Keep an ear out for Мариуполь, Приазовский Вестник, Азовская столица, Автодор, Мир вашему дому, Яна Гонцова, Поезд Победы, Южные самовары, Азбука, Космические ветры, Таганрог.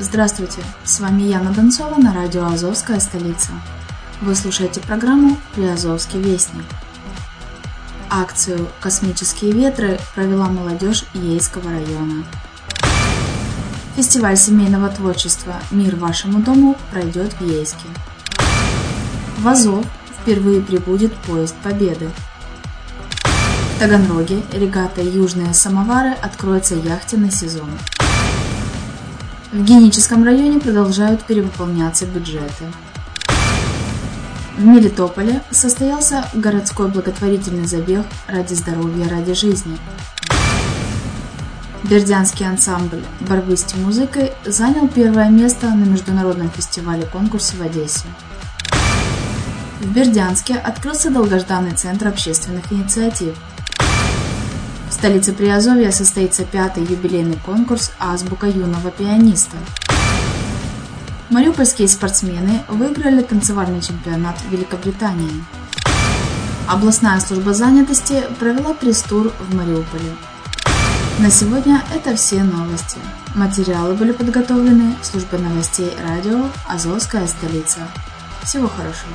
Здравствуйте, с вами Яна Гонцова на радио «Азовская столица». Вы слушаете программу «Приазовский вестник». Акцию «Космические ветры» провела молодежь Ейского района. Фестиваль семейного творчества «Мир вашему дому» пройдет в Ейске. В Азов впервые прибудет поезд Победы. В Таганроге регата «Южные самовары» откроется яхтенный сезон. В Геническом районе продолжают перевыполняться бюджеты. В Мелитополе состоялся городской благотворительный забег «Ради здоровья, ради жизни». Бердянский ансамбль борьбы с музыкой занял первое место на международном фестивале-конкурсе в Одессе. В Бердянске открылся долгожданный центр общественных инициатив. В столице Приазовья состоится 5-й юбилейный конкурс «Азбука юного пианиста». Мариупольские спортсмены выиграли танцевальный чемпионат Великобритании. Областная служба занятости провела пресс-тур в Мариуполе. На сегодня это все новости. Материалы были подготовлены службой новостей радио «Азовская столица». Всего хорошего!